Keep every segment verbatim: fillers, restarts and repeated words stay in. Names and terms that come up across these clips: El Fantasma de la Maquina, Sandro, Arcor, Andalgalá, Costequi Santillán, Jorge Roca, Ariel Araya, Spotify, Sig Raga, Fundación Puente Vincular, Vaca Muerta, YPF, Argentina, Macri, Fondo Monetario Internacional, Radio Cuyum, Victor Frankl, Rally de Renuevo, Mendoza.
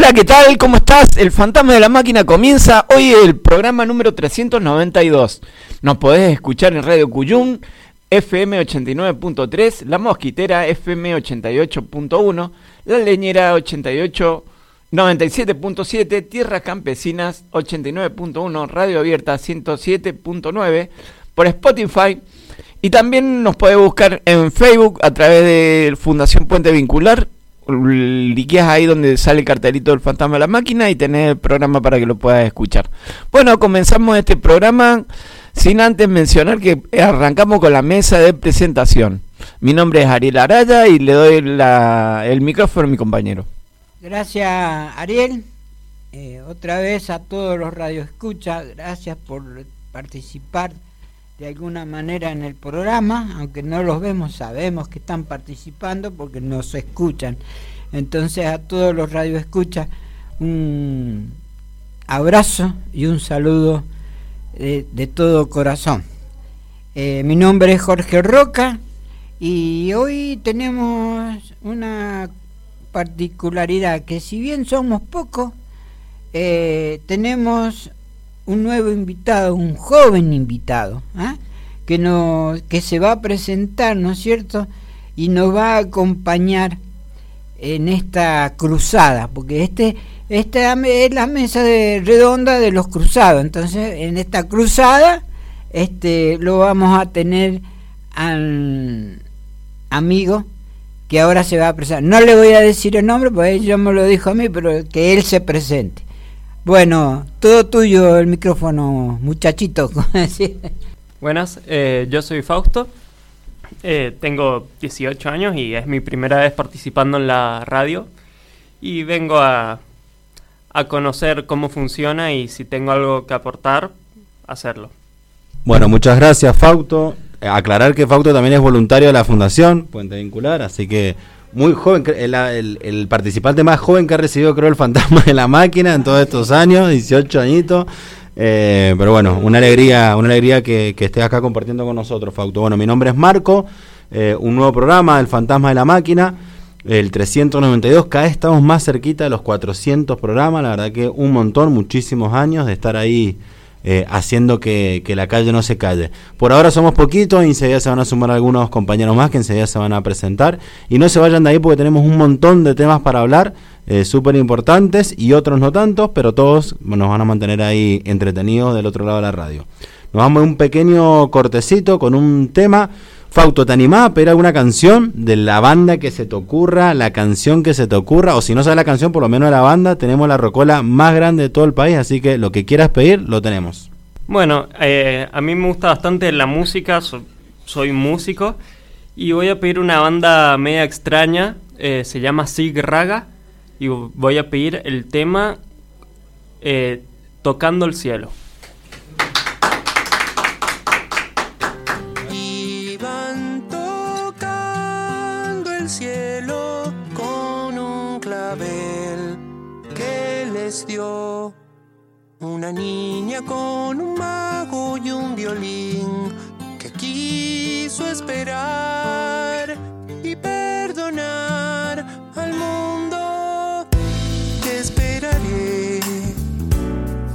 Hola, ¿qué tal? ¿Cómo estás? El Fantasma de la Máquina comienza hoy el programa número trescientos noventa y dos. Nos podés escuchar en Radio Cuyum, F M ochenta y nueve punto tres, La Mosquitera, F M ochenta y ocho punto uno, La Leñera noventa y siete punto siete, Tierras Campesinas ochenta y nueve punto uno, Radio Abierta ciento siete punto nueve, por Spotify. Y también nos podés buscar en Facebook a través de Fundación Puente Vincular. Liqueas ahí donde sale el cartelito del Fantasma de la Máquina y tenés el programa para que lo puedas escuchar. Bueno, comenzamos este programa sin antes mencionar que arrancamos con la mesa de presentación. Mi nombre es Ariel Araya y le doy la, el micrófono a mi compañero. Gracias, Ariel. Eh, otra vez a todos los radioescuchas, gracias por participar de alguna manera en el programa, aunque no los vemos, sabemos que están participando porque nos escuchan. Entonces a todos los radioescuchas un abrazo y un saludo de, de todo corazón. Eh, mi nombre es Jorge Roca y hoy tenemos una particularidad, que si bien somos pocos, eh, tenemos un nuevo invitado, un joven invitado, ¿eh? que nos que se va a presentar, ¿no es cierto? Y nos va a acompañar en esta cruzada, porque este esta es la mesa de redonda de los cruzados. Entonces, en esta cruzada este lo vamos a tener al amigo que ahora se va a presentar. No le voy a decir el nombre, porque él ya me lo dijo a mí, pero que él se presente. Bueno, todo tuyo el micrófono, muchachito. Buenas, eh, yo soy Fausto, eh, tengo dieciocho años y es mi primera vez participando en la radio y vengo a, a conocer cómo funciona y si tengo algo que aportar, hacerlo. Bueno, muchas gracias, Fausto. Eh, aclarar que Fausto también es voluntario de la Fundación Puente Vincular, así que muy joven, el, el, el participante más joven que ha recibido, creo, el Fantasma de la Máquina en todos estos años, dieciocho añitos. Eh, pero bueno, una alegría una alegría que, que estés acá compartiendo con nosotros, Fausto. Bueno, mi nombre es Marco, eh, un nuevo programa, El Fantasma de la Máquina, el trescientos noventa y dos. Cada vez estamos más cerquita de los cuatrocientos programas, la verdad que un montón, muchísimos años de estar ahí eh, haciendo que, que la calle no se calle. Por ahora somos poquitos y enseguida se van a sumar algunos compañeros más que enseguida se van a presentar, y no se vayan de ahí porque tenemos un montón de temas para hablar, eh, súper importantes, y otros no tantos, pero todos nos van a mantener ahí entretenidos del otro lado de la radio. Nos vamos a un pequeño cortecito con un tema. Fausto, ¿te animás a pedir alguna canción de la banda que se te ocurra, la canción que se te ocurra? O si no sabes la canción, por lo menos de la banda, tenemos la rocola más grande de todo el país, así que lo que quieras pedir, lo tenemos. Bueno, eh, a mí me gusta bastante la música, so, soy músico, y voy a pedir una banda media extraña, eh, se llama Sig Raga, y voy a pedir el tema eh, Tocando el Cielo. Cielo con un clavel que les dio una niña con un mago y un violín que quiso esperar y perdonar al mundo. Te esperaré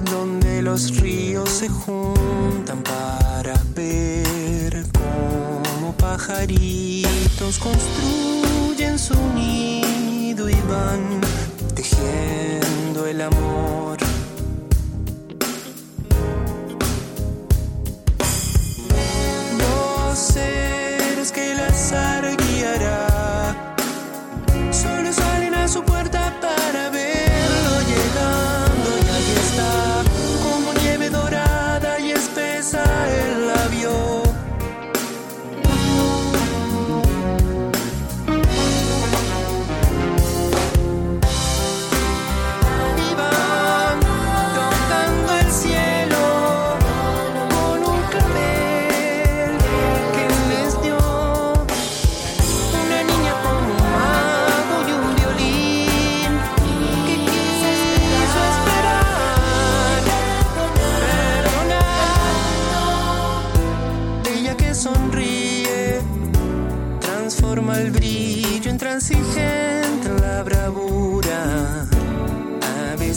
donde los ríos se juntan para ver cómo pajaritos construyen su nido y van tejiendo el amor. Dos seres que el azar guiará, solo salen a su puerta para verlo llegando, y ahí está, como nieve dorada y espesa el labio. Viva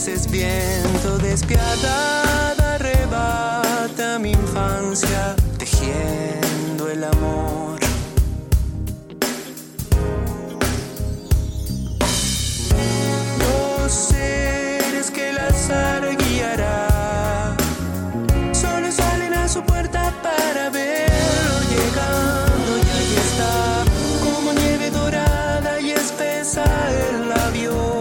veces viento despiadado arrebata mi infancia, tejiendo el amor. Los seres que el azar guiará solo salen a su puerta para verlo llegando, y ahí está, como nieve dorada y espesa el labio.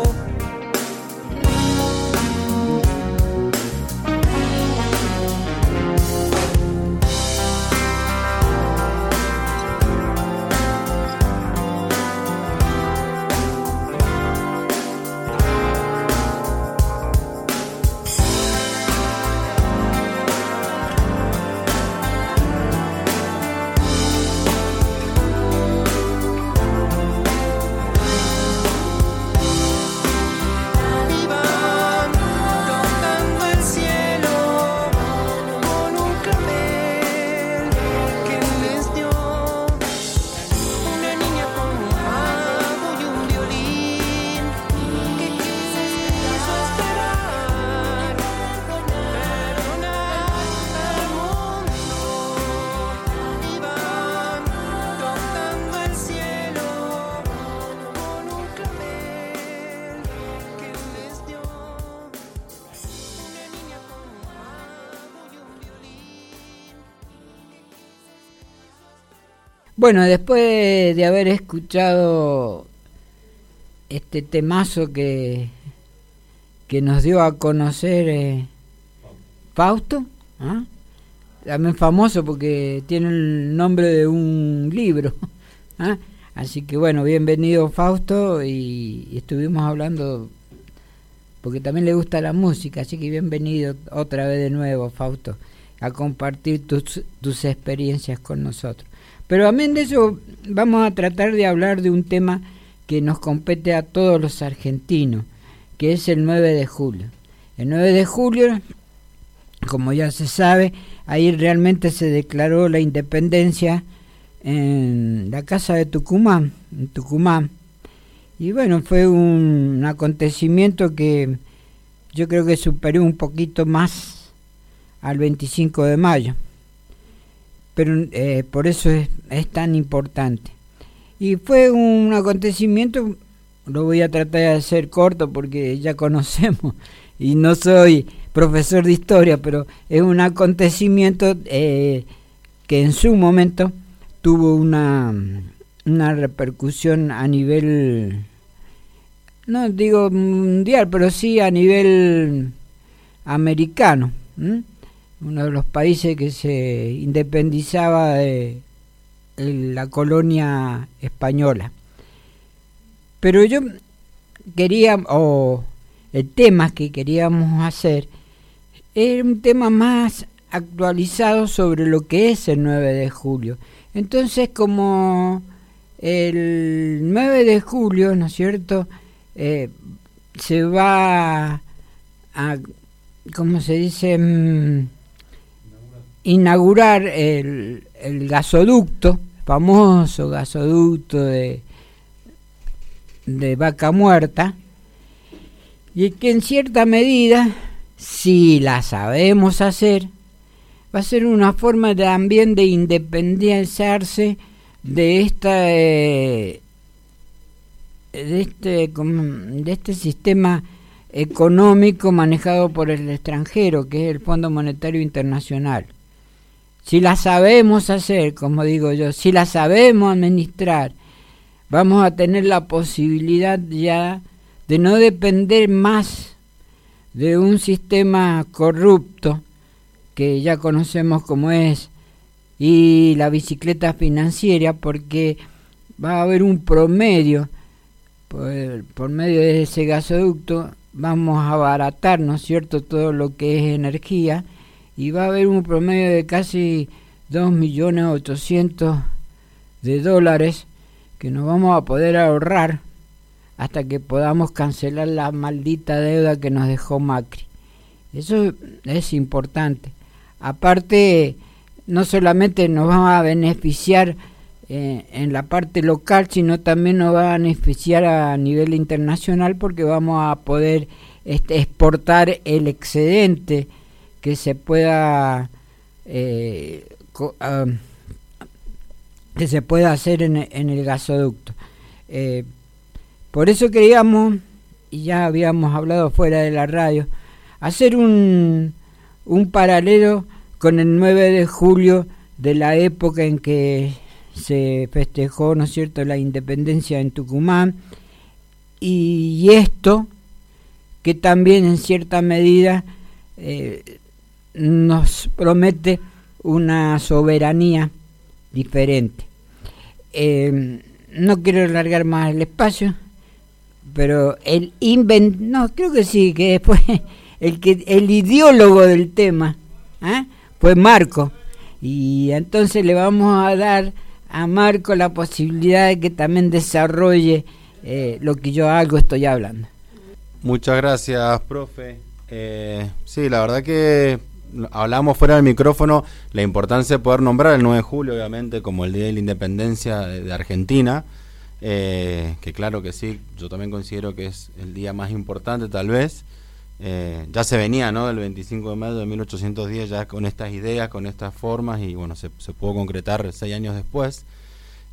Bueno, después de haber escuchado este temazo que, que nos dio a conocer eh, Fausto, ¿ah? También famoso porque tiene el nombre de un libro, ¿ah? Así que bueno, bienvenido Fausto, y, y estuvimos hablando porque también le gusta la música, así que bienvenido otra vez de nuevo Fausto, a compartir tus, tus experiencias con nosotros. Pero amén de eso, vamos a tratar de hablar de un tema que nos compete a todos los argentinos, que es el nueve de julio. El nueve de julio, como ya se sabe, ahí realmente se declaró la independencia en la Casa de Tucumán, en Tucumán. Y bueno, fue un acontecimiento que yo creo que superó un poquito más al veinticinco de mayo. Pero eh, por eso es, es tan importante. Y fue un acontecimiento, lo voy a tratar de hacer corto porque ya conocemos, y no soy profesor de historia, pero es un acontecimiento eh, que en su momento tuvo una, una repercusión a nivel, no digo mundial, pero sí a nivel americano, ¿eh? Uno de los países que se independizaba de la colonia española. Pero yo quería, o el tema que queríamos hacer, era un tema más actualizado sobre lo que es el nueve de julio. Entonces, como el nueve de julio, ¿no es cierto?, eh, se va a, ¿cómo se dice?, Mm, inaugurar el, el gasoducto, famoso gasoducto de, de Vaca Muerta, y que en cierta medida, si la sabemos hacer, va a ser una forma también de independizarse de esta eh, de este de este sistema económico manejado por el extranjero, que es el Fondo Monetario Internacional. Si la sabemos hacer, como digo yo, si la sabemos administrar, vamos a tener la posibilidad ya de no depender más de un sistema corrupto que ya conocemos como es, y la bicicleta financiera, porque va a haber un promedio, por, por medio de ese gasoducto vamos a abaratar, ¿no es cierto?, todo lo que es energía, y va a haber un promedio de casi dos millones ochocientos mil de dólares que nos vamos a poder ahorrar hasta que podamos cancelar la maldita deuda que nos dejó Macri. Eso es importante. Aparte, no solamente nos vamos a beneficiar eh, en la parte local, sino también nos va a beneficiar a nivel internacional, porque vamos a poder este, exportar el excedente que se pueda eh, co- a, que se pueda hacer en, en el gasoducto. Eh, por eso queríamos, y ya habíamos hablado fuera de la radio, hacer un, un paralelo con el nueve de julio, de la época en que se festejó, ¿no es cierto?, la independencia en Tucumán, y, y esto que también en cierta medida eh, nos promete una soberanía diferente. Eh, no quiero alargar más el espacio, pero el invent... No, creo que sí, que después el, que, el ideólogo del tema ¿eh? fue Marco, y entonces le vamos a dar a Marco la posibilidad de que también desarrolle eh, lo que yo algo estoy hablando. Muchas gracias, profe. Eh, sí, la verdad que hablamos fuera del micrófono la importancia de poder nombrar el nueve de julio, obviamente, como el Día de la Independencia de Argentina, eh, que claro que sí, yo también considero que es el día más importante, tal vez. Eh, ya se venía, ¿no?, del veinticinco de mayo de mil ochocientos diez, ya con estas ideas, con estas formas, y bueno, se, se pudo concretar seis años después.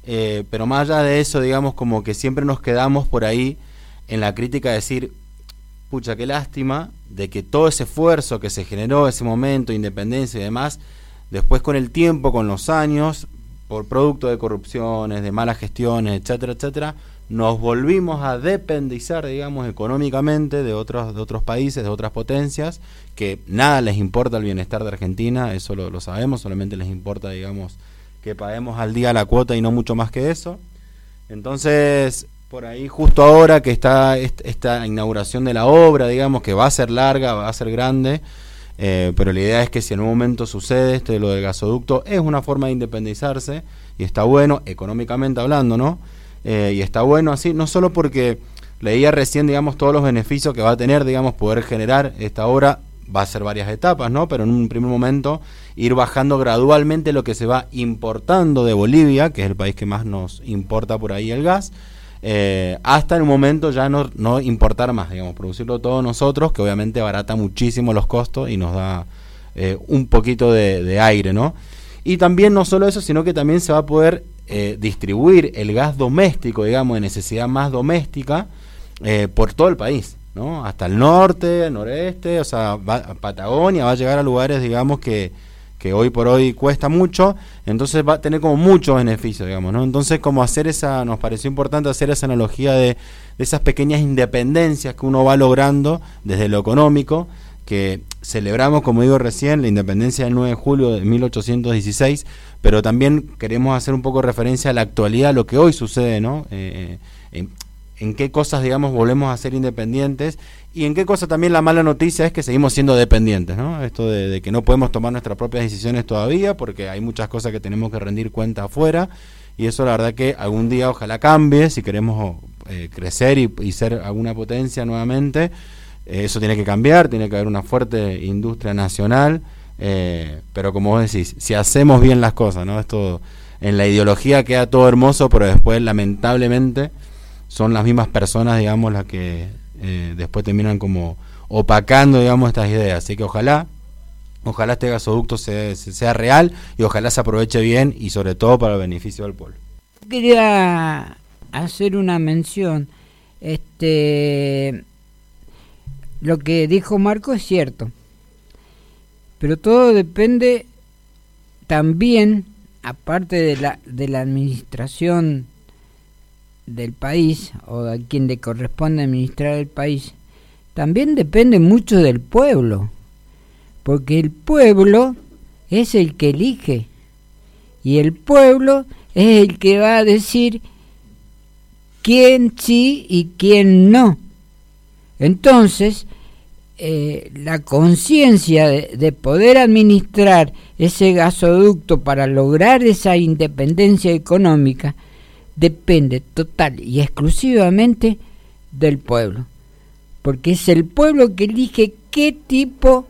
Eh, pero más allá de eso, digamos, como que siempre nos quedamos por ahí en la crítica de decir, pucha, qué lástima, de que todo ese esfuerzo que se generó, ese momento, independencia y demás, después con el tiempo, con los años, por producto de corrupciones, de malas gestiones, etcétera, etcétera, nos volvimos a dependizar, digamos, económicamente de otros de otros países, de otras potencias, que nada les importa el bienestar de Argentina, eso lo, lo sabemos, solamente les importa, digamos, que paguemos al día la cuota y no mucho más que eso. Entonces, por ahí justo ahora que está esta inauguración de la obra, digamos, que va a ser larga, va a ser grande, eh, pero la idea es que si en un momento sucede esto de lo del gasoducto, es una forma de independizarse, y está bueno, económicamente hablando, ¿no? Eh, y está bueno así, no solo porque leía recién, digamos, todos los beneficios que va a tener, digamos, poder generar esta obra, va a ser varias etapas, ¿no? Pero en un primer momento ir bajando gradualmente lo que se va importando de Bolivia, que es el país que más nos importa por ahí el gas, eh, hasta el momento ya no, no importar más, digamos, producirlo todos nosotros, que obviamente abarata muchísimo los costos y nos da eh, un poquito de, de aire, ¿no? Y también no solo eso, sino que también se va a poder Eh, distribuir el gas doméstico, digamos, de necesidad más doméstica, eh, por todo el país, ¿no? Hasta el norte, el noreste, o sea, va a Patagonia, va a llegar a lugares, digamos, que, que hoy por hoy cuesta mucho, entonces va a tener como muchos beneficios, digamos, ¿no? Entonces, como hacer esa, nos pareció importante hacer esa analogía de, de esas pequeñas independencias que uno va logrando desde lo económico, que celebramos, como digo recién, la independencia del nueve de julio de mil ochocientos dieciséis, pero también queremos hacer un poco referencia a la actualidad, a lo que hoy sucede, ¿no? Eh, en, en qué cosas, digamos, volvemos a ser independientes, y en qué cosas también la mala noticia es que seguimos siendo dependientes, ¿no? Esto de, de que no podemos tomar nuestras propias decisiones todavía, porque hay muchas cosas que tenemos que rendir cuenta afuera, y eso la verdad que algún día ojalá cambie, si queremos eh, crecer y, y ser alguna potencia nuevamente. Eso tiene que cambiar, tiene que haber una fuerte industria nacional, eh, pero como vos decís, si hacemos bien las cosas, ¿no? Esto en la ideología queda todo hermoso, pero después lamentablemente son las mismas personas, digamos, las que eh, después terminan como opacando, digamos, estas ideas. Así que ojalá, ojalá este gasoducto se, se, sea real, y ojalá se aproveche bien, y sobre todo para el beneficio del pueblo. Quería hacer una mención, este... Lo que dijo Marco es cierto, pero todo depende también, aparte de la de la administración del país, o a quien le corresponde administrar el país, también depende mucho del pueblo, porque el pueblo es el que elige, y el pueblo es el que va a decir quién sí y quién no. Entonces, eh, la conciencia de, de poder administrar ese gasoducto para lograr esa independencia económica depende total y exclusivamente del pueblo, porque es el pueblo que elige qué tipo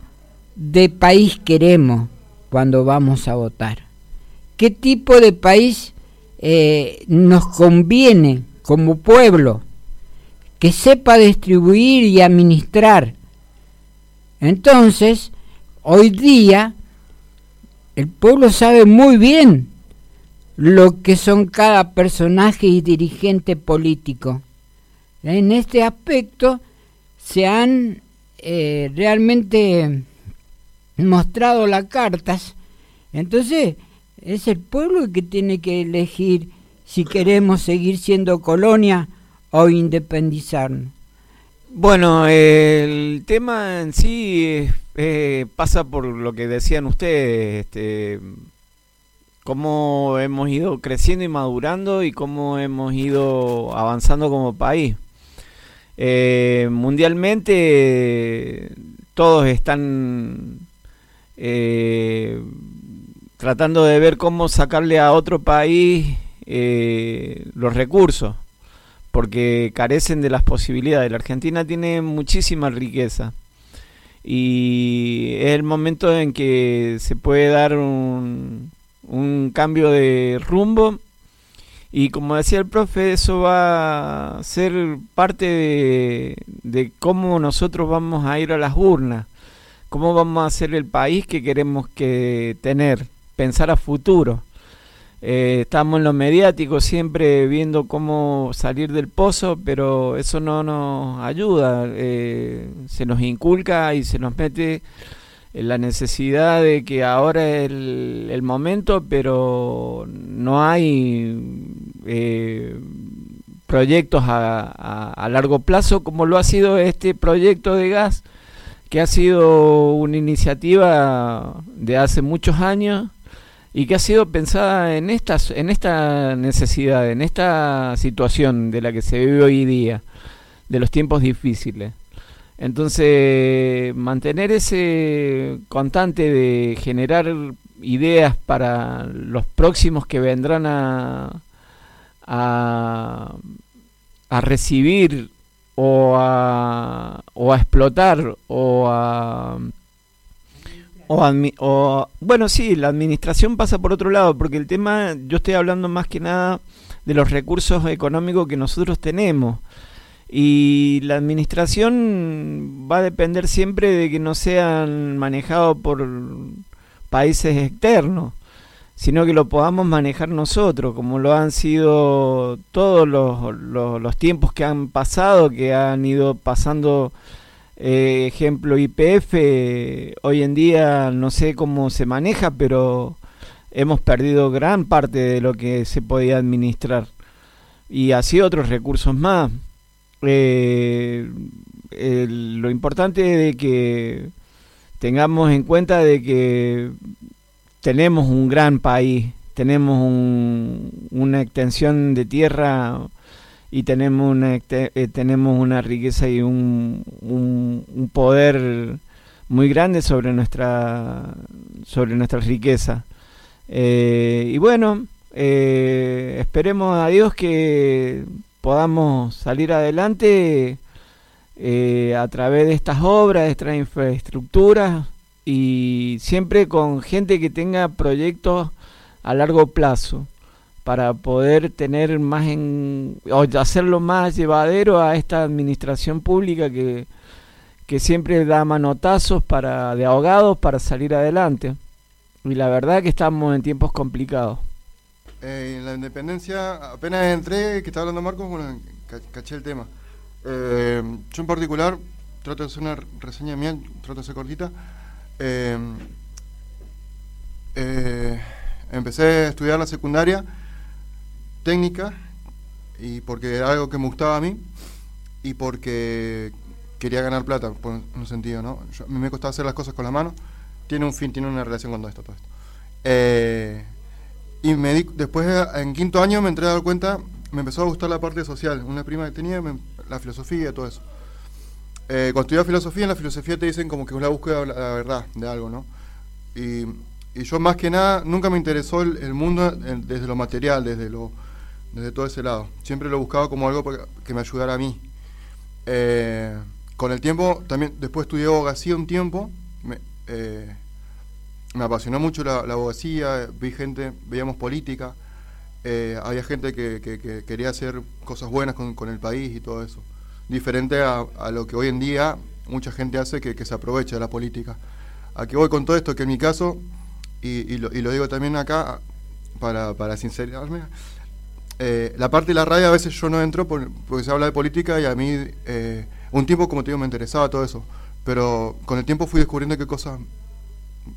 de país queremos cuando vamos a votar, qué tipo de país eh, nos conviene como pueblo que sepa distribuir y administrar. Entonces, hoy día, el pueblo sabe muy bien lo que son cada personaje y dirigente político. En este aspecto se han eh, realmente mostrado las cartas. Entonces, es el pueblo el que tiene que elegir si queremos seguir siendo colonia o independizarnos. Bueno, eh, el tema en sí eh, pasa por lo que decían ustedes, este, cómo hemos ido creciendo y madurando y cómo hemos ido avanzando como país. Eh, mundialmente todos están eh, tratando de ver cómo sacarle a otro país eh, los recursos, porque carecen de las posibilidades. La Argentina tiene muchísima riqueza y es el momento en que se puede dar un, un cambio de rumbo y, como decía el profe, eso va a ser parte de, de cómo nosotros vamos a ir a las urnas, cómo vamos a hacer el país que queremos que tener, pensar a futuro. Eh, estamos en lo mediático siempre viendo cómo salir del pozo, pero eso no nos ayuda. Eh, se nos inculca y se nos mete la necesidad de que ahora es el, el momento, pero no hay eh, proyectos a, a, a largo plazo, como lo ha sido este proyecto de gas, que ha sido una iniciativa de hace muchos años y que ha sido pensada en esta, en esta necesidad, en esta situación de la que se vive hoy día, de los tiempos difíciles. Entonces, mantener ese constante de generar ideas para los próximos que vendrán a, a, a recibir o a, o a explotar o a... O, admi- o bueno, sí, la administración pasa por otro lado, porque el tema, yo estoy hablando más que nada de los recursos económicos que nosotros tenemos, y la administración va a depender siempre de que no sean manejados por países externos, sino que lo podamos manejar nosotros, como lo han sido todos los, los, los tiempos que han pasado, que han ido pasando. Eh, ejemplo, Y P F, hoy en día no sé cómo se maneja, pero hemos perdido gran parte de lo que se podía administrar, y así otros recursos más. Eh, eh, lo importante es que tengamos en cuenta de que tenemos un gran país, tenemos un, una extensión de tierra y tenemos una eh, tenemos una riqueza y un, un, un poder muy grande sobre nuestra sobre nuestra riqueza. Eh, y bueno, eh, esperemos a Dios que podamos salir adelante eh, a través de estas obras, de estas infraestructuras, y siempre con gente que tenga proyectos a largo plazo, para poder tener más en, o hacerlo más llevadero a esta administración pública que, que siempre da manotazos para de ahogados para salir adelante. Y la verdad que estamos en tiempos complicados. Eh, la independencia, apenas entré, que estaba hablando Marcos, bueno, caché el tema. Eh, yo en particular, trato de hacer una reseña mía, trato de hacer cortita. Eh, eh, empecé a estudiar la secundaria técnica, y porque era algo que me gustaba a mí y porque quería ganar plata, por un sentido, ¿no? Yo, a mí me costaba hacer las cosas con las manos. Tiene un fin, tiene una relación con todo esto, todo esto. Eh, y me di, después, en quinto año, me entré a dar cuenta, me empezó a gustar la parte social. Una prima que tenía, me, la filosofía, todo eso. Eh, cuando estudias filosofía, en la filosofía te dicen como que es la búsqueda de la verdad, de algo, ¿no? Y... Y yo, más que nada, nunca me interesó el, el mundo el, desde lo material, desde lo desde todo ese lado. Siempre lo buscaba como algo para que me ayudara a mí. Eh, con el tiempo, también después estudié abogacía un tiempo. Me, eh, me apasionó mucho la, la abogacía, vi gente, veíamos política. eh, había gente que, que, que quería hacer cosas buenas con, con el país y todo eso. Diferente a, a lo que hoy en día mucha gente hace que, que se aprovecha de la política. ¿A qué voy con todo esto? Que en mi caso, y, y, lo, y lo digo también acá para, para sincerarme, eh, la parte de la radio a veces yo no entro por, porque se habla de política y a mí eh, un tiempo, como te digo, me interesaba todo eso. Pero con el tiempo fui descubriendo que cosas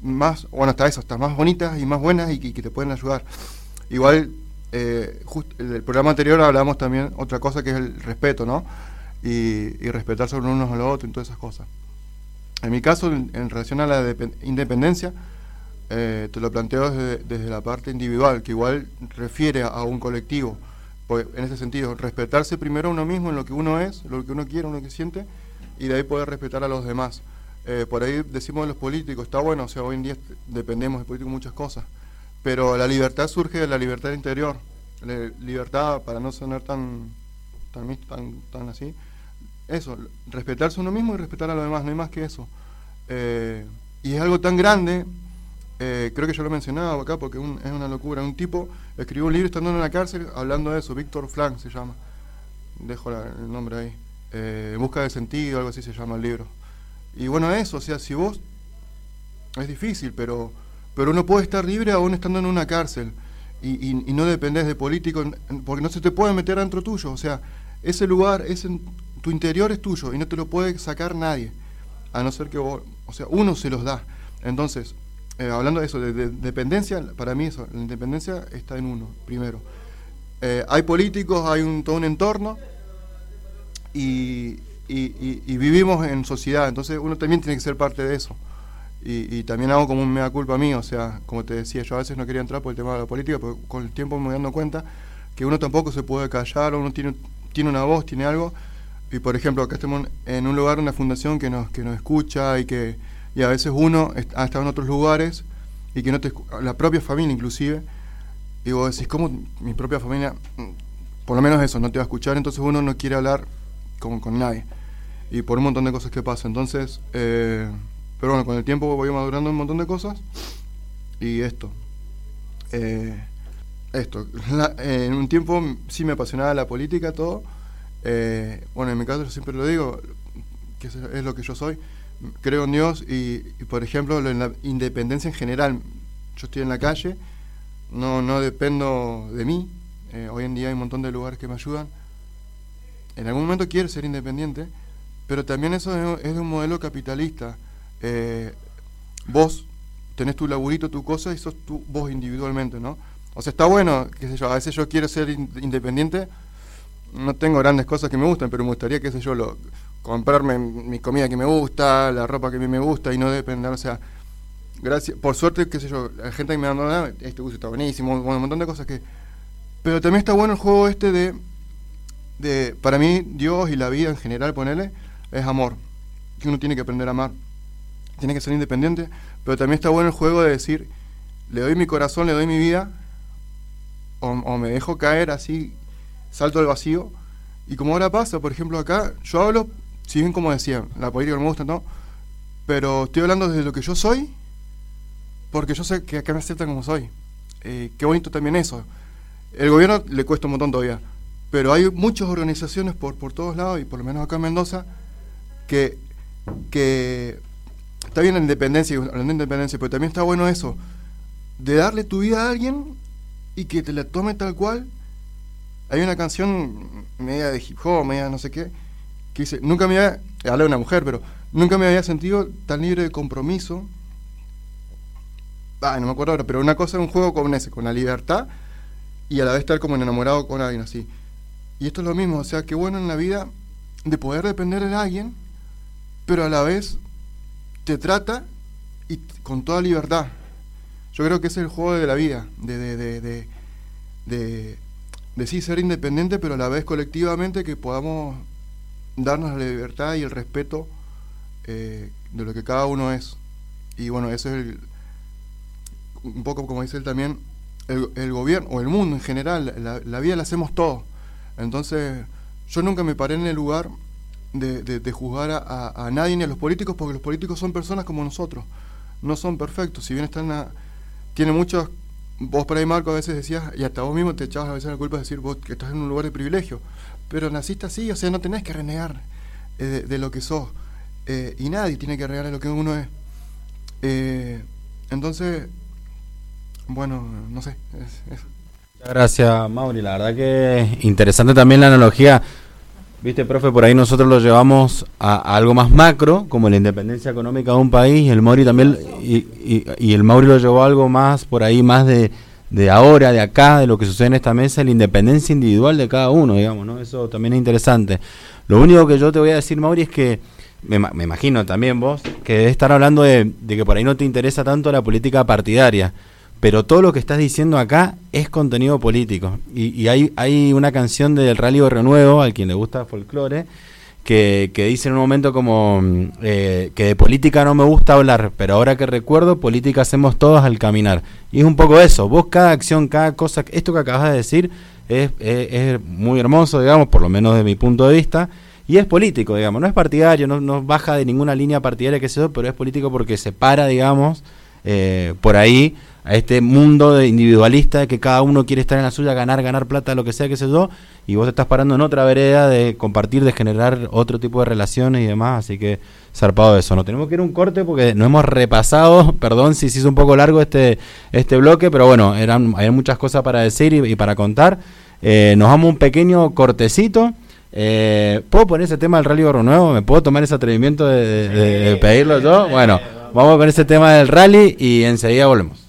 más, bueno, hasta eso, hasta más bonitas y más buenas y, y que te pueden ayudar. Igual, eh, just, en el programa anterior hablamos también otra cosa que es el respeto, ¿no? Y, y respetarse unos a los otros y todas esas cosas. En mi caso, en, en relación a la depend- independencia, eh, te lo planteo desde, desde la parte individual, que igual refiere a, a un colectivo. Pues, en ese sentido, respetarse primero a uno mismo en lo que uno es, lo que uno quiere, uno que siente, y de ahí poder respetar a los demás. Eh, por ahí decimos los políticos, está bueno, o sea, hoy en día dependemos de políticos muchas cosas, pero la libertad surge de la libertad interior. La libertad, para no sonar tan, tan, tan, tan así, eso, respetarse uno mismo y respetar a los demás, no hay más que eso. Eh, y es algo tan grande, eh, creo que yo lo mencionaba acá porque un, es una locura. Un tipo escribió un libro estando en la cárcel hablando de eso, Victor Frankl se llama, dejo la, el nombre ahí, eh, En busca de sentido, algo así se llama el libro. Y bueno, eso, o sea, si vos, es difícil, pero, pero uno puede estar libre aún estando en una cárcel y, y, y no dependés de políticos, porque no se te puede meter dentro tuyo, o sea, ese lugar, ese, tu interior es tuyo y no te lo puede sacar nadie, a no ser que vos, o sea, uno se los da. Entonces, eh, hablando de eso, de, de dependencia, para mí eso, la independencia está en uno, primero. Eh, hay políticos, hay un, todo un entorno y... Y, y, y vivimos en sociedad, entonces uno también tiene que ser parte de eso. Y, y también hago como un mea culpa a mí, o sea, como te decía, yo a veces no quería entrar por el tema de la política, pero con el tiempo me voy dando cuenta que uno tampoco se puede callar, uno tiene, tiene una voz, tiene algo. Y por ejemplo, acá estamos en un lugar, una fundación que nos, que nos escucha y que y a veces uno ha estado en otros lugares y que no te escucha, la propia familia inclusive, y vos decís, ¿cómo mi propia familia, por lo menos eso, no te va a escuchar? Entonces uno no quiere hablar con, con nadie. Y por un montón de cosas que pasan. Entonces, eh, pero bueno, con el tiempo voy madurando un montón de cosas. Y esto. Eh, esto. La, eh, en un tiempo sí me apasionaba la política, todo. Eh, bueno, en mi caso yo siempre lo digo, que es, es lo que yo soy. Creo en Dios y, y, por ejemplo, en la independencia en general. Yo estoy en la calle, no, no dependo de mí. Eh, hoy en día hay un montón de lugares que me ayudan. En algún momento quiero ser independiente, pero también eso es de un modelo capitalista. Eh, vos tenés tu laburito, tu cosa, y sos tú, vos individualmente, ¿no? O sea, está bueno, qué sé yo, a veces yo quiero ser in- independiente, no tengo grandes cosas que me gustan, pero me gustaría, qué sé yo, lo, comprarme mi comida que me gusta, la ropa que a mí me gusta, y no depender, o sea, gracias, por suerte, qué sé yo, la gente que me abandona, este curso está buenísimo, un montón de cosas que... Pero también está bueno el juego este de, de para mí, Dios y la vida en general, ponele, es amor, que uno tiene que aprender a amar, tiene que ser independiente, pero también está bueno el juego de decir, le doy mi corazón, le doy mi vida, o, o me dejo caer así, salto al vacío. Y como ahora pasa, por ejemplo acá, yo hablo, si bien como decía, la política no me gusta, no, pero estoy hablando desde lo que yo soy, porque yo sé que acá me aceptan como soy. Eh, qué bonito también eso. El gobierno le cuesta un montón todavía, pero hay muchas organizaciones por, por todos lados, y por lo menos acá en Mendoza, Que, que está bien la independencia, hablando de independencia, pero también está bueno eso, de darle tu vida a alguien y que te la tome tal cual. Hay una canción media de hip hop, media no sé qué, que dice, nunca me había, habla de una mujer, pero nunca me había sentido tan libre de compromiso. Ah, no me acuerdo ahora, pero una cosa es un juego con ese, con la libertad, y a la vez estar como enamorado con alguien así. Y esto es lo mismo, o sea, qué bueno en la vida de poder depender de alguien, pero a la vez te trata y t- con toda libertad. Yo creo que ese es el juego de la vida, de de, de, de, de, de sí ser independiente, pero a la vez colectivamente que podamos darnos la libertad y el respeto eh, de lo que cada uno es. Y bueno, eso es el, un poco como dice él también, el, el gobierno o el mundo en general, la, la vida la hacemos todos. Entonces, yo nunca me paré en el lugar De, de, de juzgar a, a, a nadie ni a los políticos, porque los políticos son personas como nosotros, no son perfectos, si bien están a, tienen muchas vos por ahí, Marco, a veces decías, y hasta vos mismo te echabas a veces la culpa de decir, vos que estás en un lugar de privilegio, pero naciste así, o sea, no tenés que renegar eh, de, de lo que sos, eh, y nadie tiene que renegar de lo que uno es. Eh, entonces, bueno, no sé. Es, es. Gracias, Mauri, la verdad que interesante también la analogía. Viste, profe, por ahí nosotros lo llevamos a, a algo más macro, como la independencia económica de un país, el Mauri también, y, y, y el Mauri lo llevó a algo más, por ahí, más de, de ahora, de acá, de lo que sucede en esta mesa, la independencia individual de cada uno, digamos, ¿no? Eso también es interesante. Lo único que yo te voy a decir, Mauri, es que, me, me imagino también vos, que debes estar hablando de, de que por ahí no te interesa tanto la política partidaria, pero todo lo que estás diciendo acá es contenido político. Y, y hay, hay una canción del Rally de Renuevo, al quien le gusta folclore, que, que dice en un momento como eh, que de política no me gusta hablar, pero ahora que recuerdo, política hacemos todos al caminar. Y es un poco eso, vos cada acción, cada cosa, esto que acabas de decir es, es, es muy hermoso, digamos, por lo menos desde mi punto de vista, y es político, digamos, no es partidario, no, no baja de ninguna línea partidaria, que sé yo, pero es político porque se para, digamos, eh, por ahí, a este mundo de individualista de que cada uno quiere estar en la suya, ganar, ganar plata, lo que sea, qué sé yo, y vos te estás parando en otra vereda de compartir, de generar otro tipo de relaciones y demás, así que zarpado eso. Nos tenemos que ir a un corte porque nos hemos repasado, perdón si se hizo un poco largo este este bloque, pero bueno, eran hay muchas cosas para decir y, y para contar. Eh, nos damos un pequeño cortecito. Eh, ¿Puedo poner ese tema del Rally de Renuevo? ¿Me puedo tomar ese atrevimiento de, de, de pedirlo yo? Bueno, vamos con ese tema del rally y enseguida volvemos.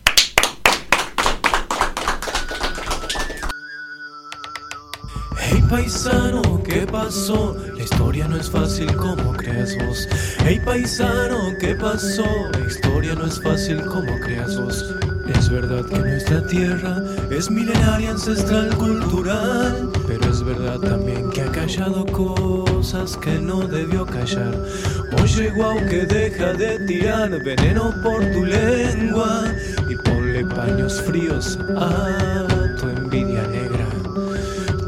Hey paisano, ¿qué pasó? La historia no es fácil como creas vos. Hey paisano, ¿qué pasó? La historia no es fácil como creas vos. Es verdad que nuestra tierra es milenaria, ancestral, cultural, pero es verdad también que ha callado cosas que no debió callar. Oye, guau, que deja de tirar veneno por tu lengua y ponle paños fríos a tu envidia negra.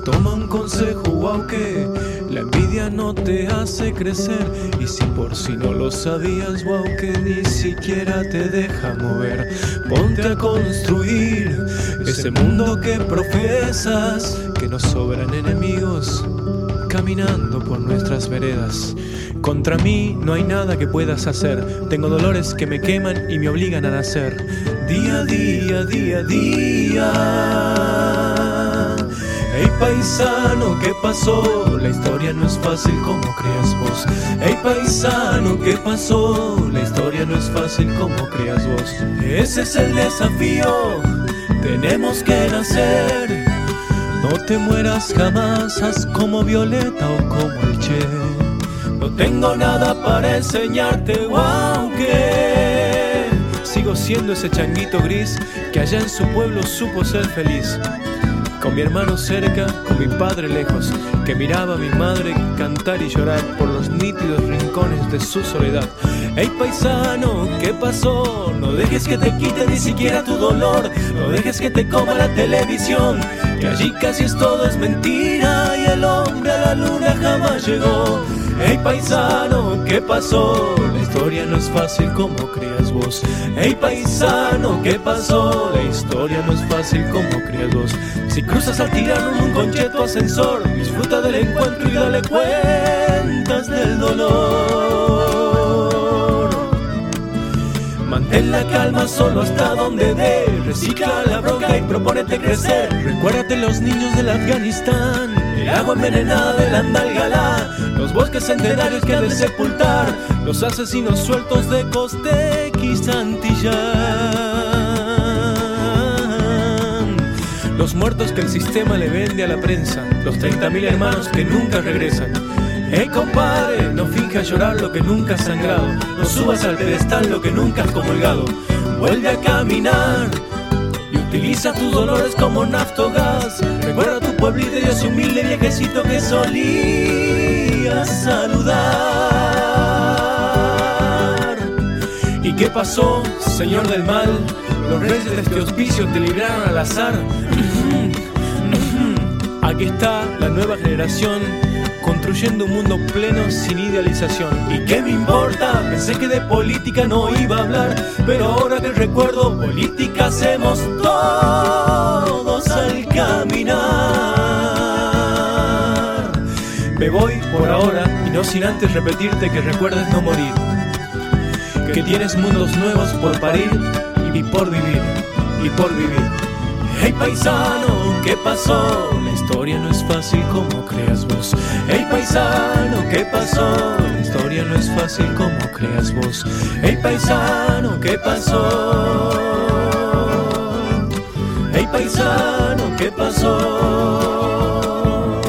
Toma un consejo, guau, que la envidia no te hace crecer. Y si por si no lo sabías, guau, que ni siquiera te deja mover. Ponte a construir ese mundo que profesas, que nos sobran enemigos caminando por nuestras veredas. Contra mí no hay nada que puedas hacer. Tengo dolores que me queman y me obligan a nacer. Día, día, día, día. Hey paisano, ¿qué pasó? La historia no es fácil como creas vos. Hey paisano, ¿qué pasó? La historia no es fácil como creas vos. Ese es el desafío, tenemos que nacer. No te mueras jamás, haz como Violeta o como el Che. No tengo nada para enseñarte, wow, que sigo siendo ese changuito gris que allá en su pueblo supo ser feliz. Con mi hermano cerca, con mi padre lejos, que miraba a mi madre cantar y llorar por los nítidos rincones de su soledad. Hey paisano, ¿qué pasó? No dejes que te quite ni siquiera tu dolor. No dejes que te coma la televisión, que allí casi es todo es mentira y el hombre a la luna jamás llegó. Hey paisano, ¿qué pasó? La historia no es fácil como creas vos. Hey paisano, ¿qué pasó? La historia no es fácil como creas vos. Si cruzas al tirano en un concheto ascensor, disfruta del encuentro y dale cuentas del dolor. Mantén la calma solo hasta donde dé, recicla la bronca y propónete crecer. Recuérdate los niños del Afganistán, el agua envenenada del Andalgalá, los bosques centenarios que han de sepultar, los asesinos sueltos de Costequi Santillán, los muertos que el sistema le vende a la prensa, los treinta mil hermanos que nunca regresan. Hey compadre, no finjas llorar lo que nunca has sangrado, no subas al pedestal lo que nunca has comulgado. Vuelve a caminar y utiliza tus dolores como naftogás. Recuerda tu pueblito y ese humilde viejecito que solía saludar. ¿Y qué pasó, señor del mal? Los reyes de este hospicio te libraron al azar. Aquí está la nueva generación construyendo un mundo pleno sin idealización. ¿Y qué me importa? Pensé que de política no iba a hablar, pero ahora que recuerdo, política hacemos todos al caminar. Me voy por ahora y no sin antes repetirte que recuerdes no morir, que tienes mundos nuevos por parir y por vivir, y por vivir. Hey paisano, ¿qué pasó? La historia no es fácil como creas vos. Hey paisano, ¿qué pasó? La historia no es fácil como creas vos. Hey paisano, ¿qué pasó? Hey paisano, ¿qué pasó?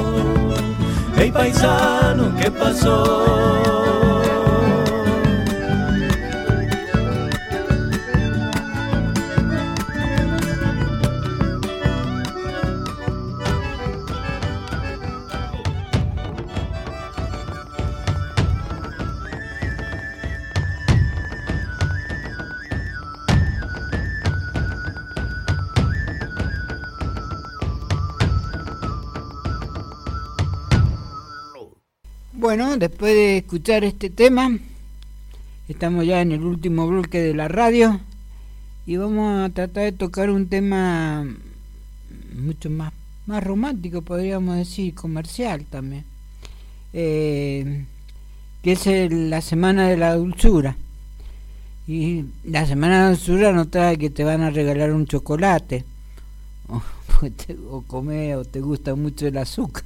Hey paisano, ¿qué pasó? Bueno, después de escuchar este tema, estamos ya en el último bloque de la radio y vamos a tratar de tocar un tema mucho más, más romántico, podríamos decir, comercial también, eh, que es el, la Semana de la Dulzura. Y la Semana de la Dulzura no trae que te van a regalar un chocolate, o, o comer, o te gusta mucho el azúcar,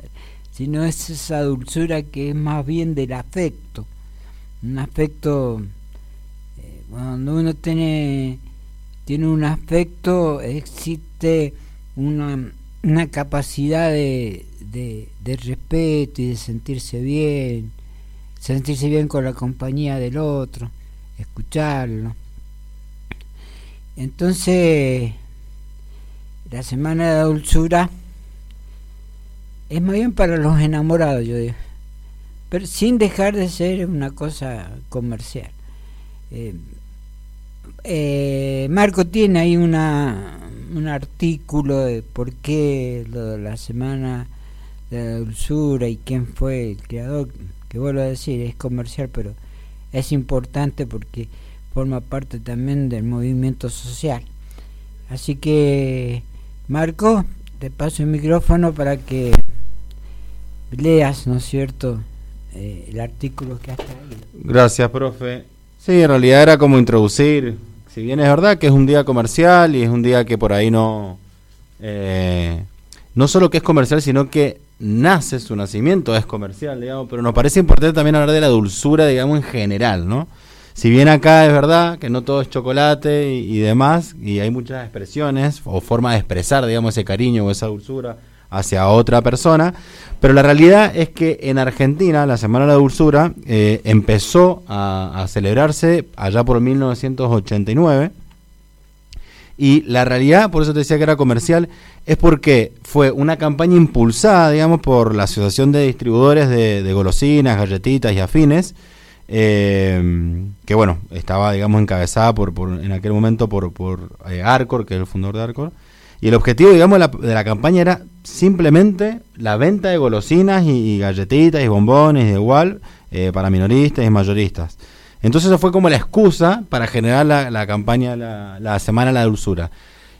sino es esa dulzura que es más bien del afecto, un afecto, eh, cuando uno tiene, tiene un afecto, existe una, una capacidad de, de, de respeto y de sentirse bien, sentirse bien con la compañía del otro, escucharlo. Entonces, la Semana de la Dulzura es más bien para los enamorados, yo digo, pero sin dejar de ser una cosa comercial. Eh, eh, Marco tiene ahí una un artículo de por qué lo de la Semana de la Dulzura y quién fue el creador, que vuelvo a decir, es comercial, pero es importante porque forma parte también del movimiento social. Así que, Marco, te paso el micrófono para que leas, ¿no es cierto?, eh, el artículo que has traído. Gracias, profe. Sí, en realidad era como introducir, si bien es verdad que es un día comercial y es un día que por ahí no, eh, no solo que es comercial, sino que nace, su nacimiento es comercial, digamos, pero nos parece importante también hablar de la dulzura, digamos, en general, ¿no? Si bien acá es verdad que no todo es chocolate y, y demás, y hay muchas expresiones o formas de expresar, digamos, ese cariño o esa dulzura hacia otra persona, pero la realidad es que en Argentina la Semana de la Dulzura eh, empezó a, a celebrarse allá por mil novecientos ochenta y nueve, y la realidad, por eso te decía que era comercial, es porque fue una campaña impulsada, digamos, por la Asociación de Distribuidores de, de Golosinas, Galletitas y Afines, Eh, que bueno, estaba, digamos, encabezada por, por en aquel momento por, por eh, Arcor, que es el fundador de Arcor, y el objetivo, digamos, la, de la campaña era simplemente la venta de golosinas y, y galletitas y bombones y igual eh, para minoristas y mayoristas. Entonces eso fue como la excusa para generar la, la campaña, la, la Semana de la Dulzura.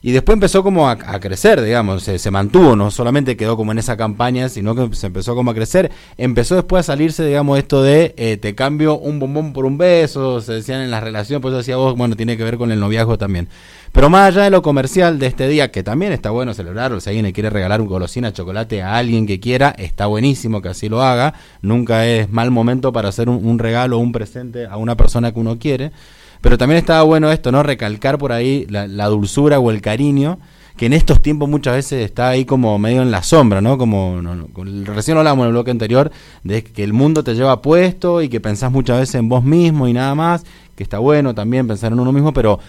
Y después empezó como a, a crecer, digamos, se, se mantuvo, no solamente quedó como en esa campaña, sino que se empezó como a crecer. Empezó después a salirse, digamos, esto de eh, te cambio un bombón por un beso, se decían en las relaciones, pues decía vos, bueno, tiene que ver con el noviazgo también. Pero más allá de lo comercial de este día, que también está bueno celebrarlo, si alguien le quiere regalar un golosina, chocolate a alguien que quiera, está buenísimo que así lo haga, nunca es mal momento para hacer un, un regalo o un presente a una persona que uno quiere. Pero también estaba bueno esto, ¿no? Recalcar por ahí la, la dulzura o el cariño, que en estos tiempos muchas veces está ahí como medio en la sombra, ¿no? Como no, no, recién hablamos en el bloque anterior de que el mundo te lleva puesto y que pensás muchas veces en vos mismo y nada más, que está bueno también pensar en uno mismo, pero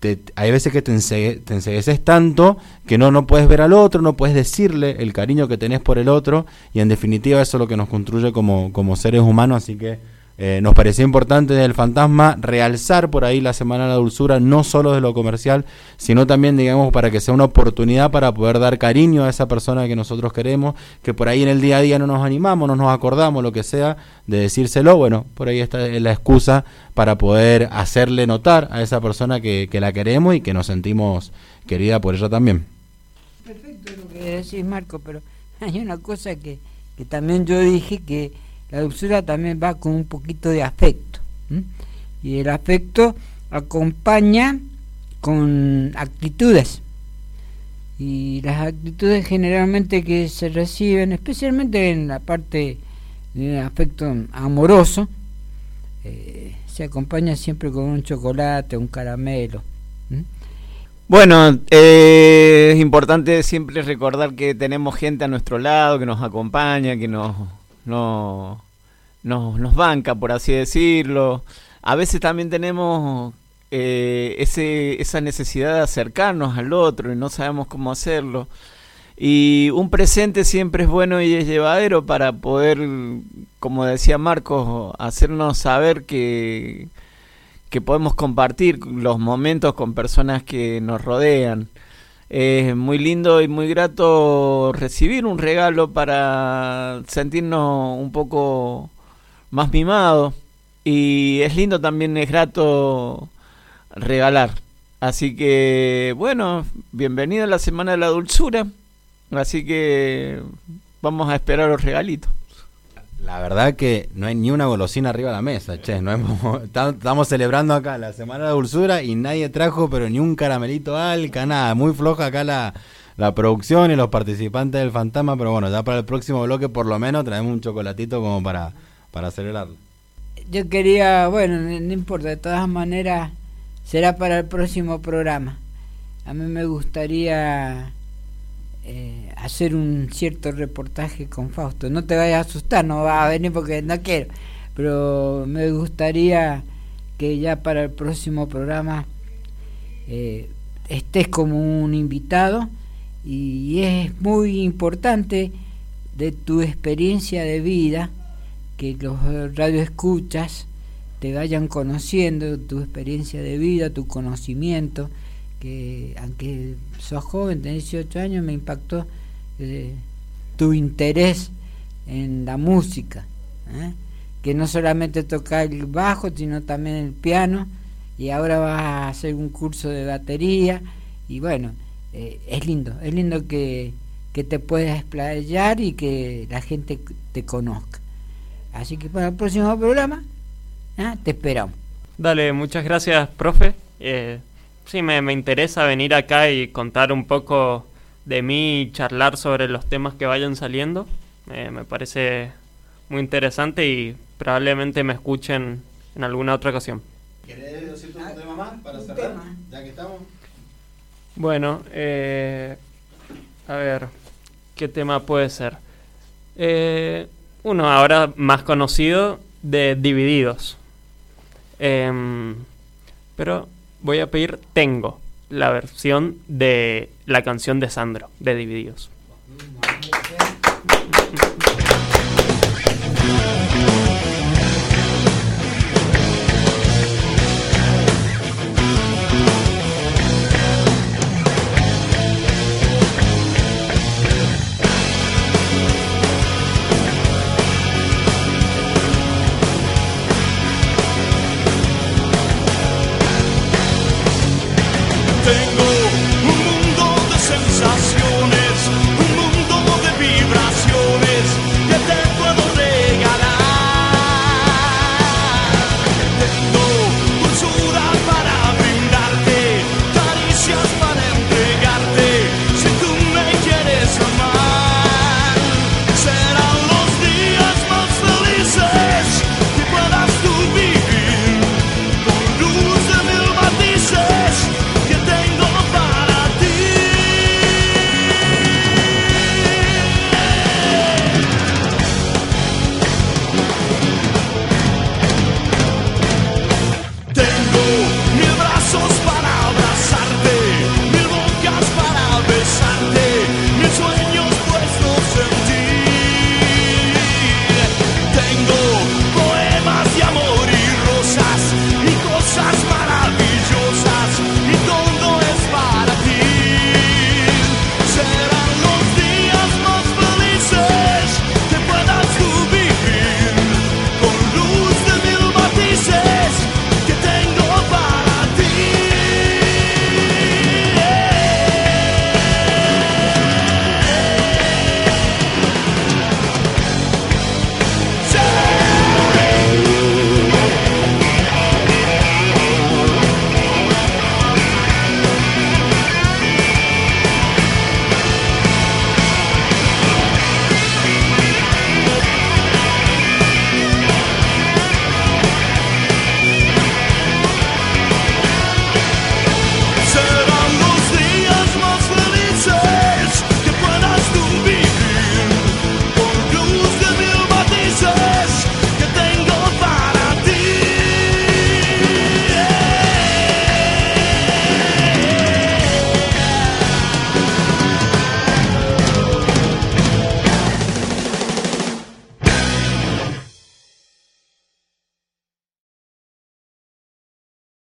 te, hay veces que te, ensegue, te ensegueces tanto que no, no puedes ver al otro, no puedes decirle el cariño que tenés por el otro, y en definitiva eso es lo que nos construye como, como seres humanos, así que Eh, nos pareció importante desde El Fantasma realzar por ahí la Semana de la Dulzura, no solo de lo comercial, sino también, digamos, para que sea una oportunidad para poder dar cariño a esa persona que nosotros queremos, que por ahí en el día a día no nos animamos, no nos acordamos, lo que sea, de decírselo. Bueno, por ahí está la excusa para poder hacerle notar a esa persona que, que la queremos y que nos sentimos querida por ella también. Perfecto lo que decís, Marco, pero hay una cosa que, que también yo dije, que la dulzura también va con un poquito de afecto, ¿m? Y el afecto acompaña con actitudes, y las actitudes generalmente que se reciben, especialmente en la parte del afecto amoroso, eh, se acompaña siempre con un chocolate, un caramelo, ¿m? Bueno, eh, es importante siempre recordar que tenemos gente a nuestro lado que nos acompaña, que nos No, no, nos banca, por así decirlo. A veces también tenemos eh, ese, esa necesidad de acercarnos al otro y no sabemos cómo hacerlo. Y un presente siempre es bueno y es llevadero para poder, como decía Marcos, hacernos saber que, que podemos compartir los momentos con personas que nos rodean. Es muy lindo y muy grato recibir un regalo para sentirnos un poco más mimados, y es lindo también, es grato regalar. Así que bueno, bienvenida a la Semana de la Dulzura, así que vamos a esperar los regalitos. La verdad que no hay ni una golosina arriba de la mesa, che, no hemos, estamos celebrando acá la Semana de Dulzura y nadie trajo pero ni un caramelito alca, nada, muy floja acá la, la producción y los participantes del Fantasma, pero bueno, ya para el próximo bloque por lo menos traemos un chocolatito como para, para celebrarlo. Yo quería, bueno, no importa, de todas maneras será para el próximo programa. A mí me gustaría... Eh, hacer un cierto reportaje con Fausto. No te vayas a asustar, no vas a venir porque no quiero, pero me gustaría que ya para el próximo programa eh, estés como un invitado, y es muy importante de tu experiencia de vida que los radioescuchas te vayan conociendo, tu experiencia de vida, tu conocimiento. Que, aunque sos joven, tenés dieciocho años, me impactó eh, tu interés en la música, ¿eh? Que no solamente tocás el bajo, sino también el piano, y ahora vas a hacer un curso de batería, y bueno, eh, es lindo, es lindo que, que te puedas explayar y que la gente te conozca. Así que para el próximo programa, ¿eh? Te esperamos. Dale, muchas gracias, profe. Eh... Sí, me, me interesa venir acá y contar un poco de mí y charlar sobre los temas que vayan saliendo. Eh, me parece muy interesante y probablemente me escuchen en alguna otra ocasión. ¿Querés decir tu ah, tema más para cerrar, tema. Ya que estamos? Bueno, eh, a ver, ¿qué tema puede ser? Eh, uno ahora más conocido de Divididos. Eh, pero... Voy a pedir Tengo, la versión de la canción de Sandro, de Divididos.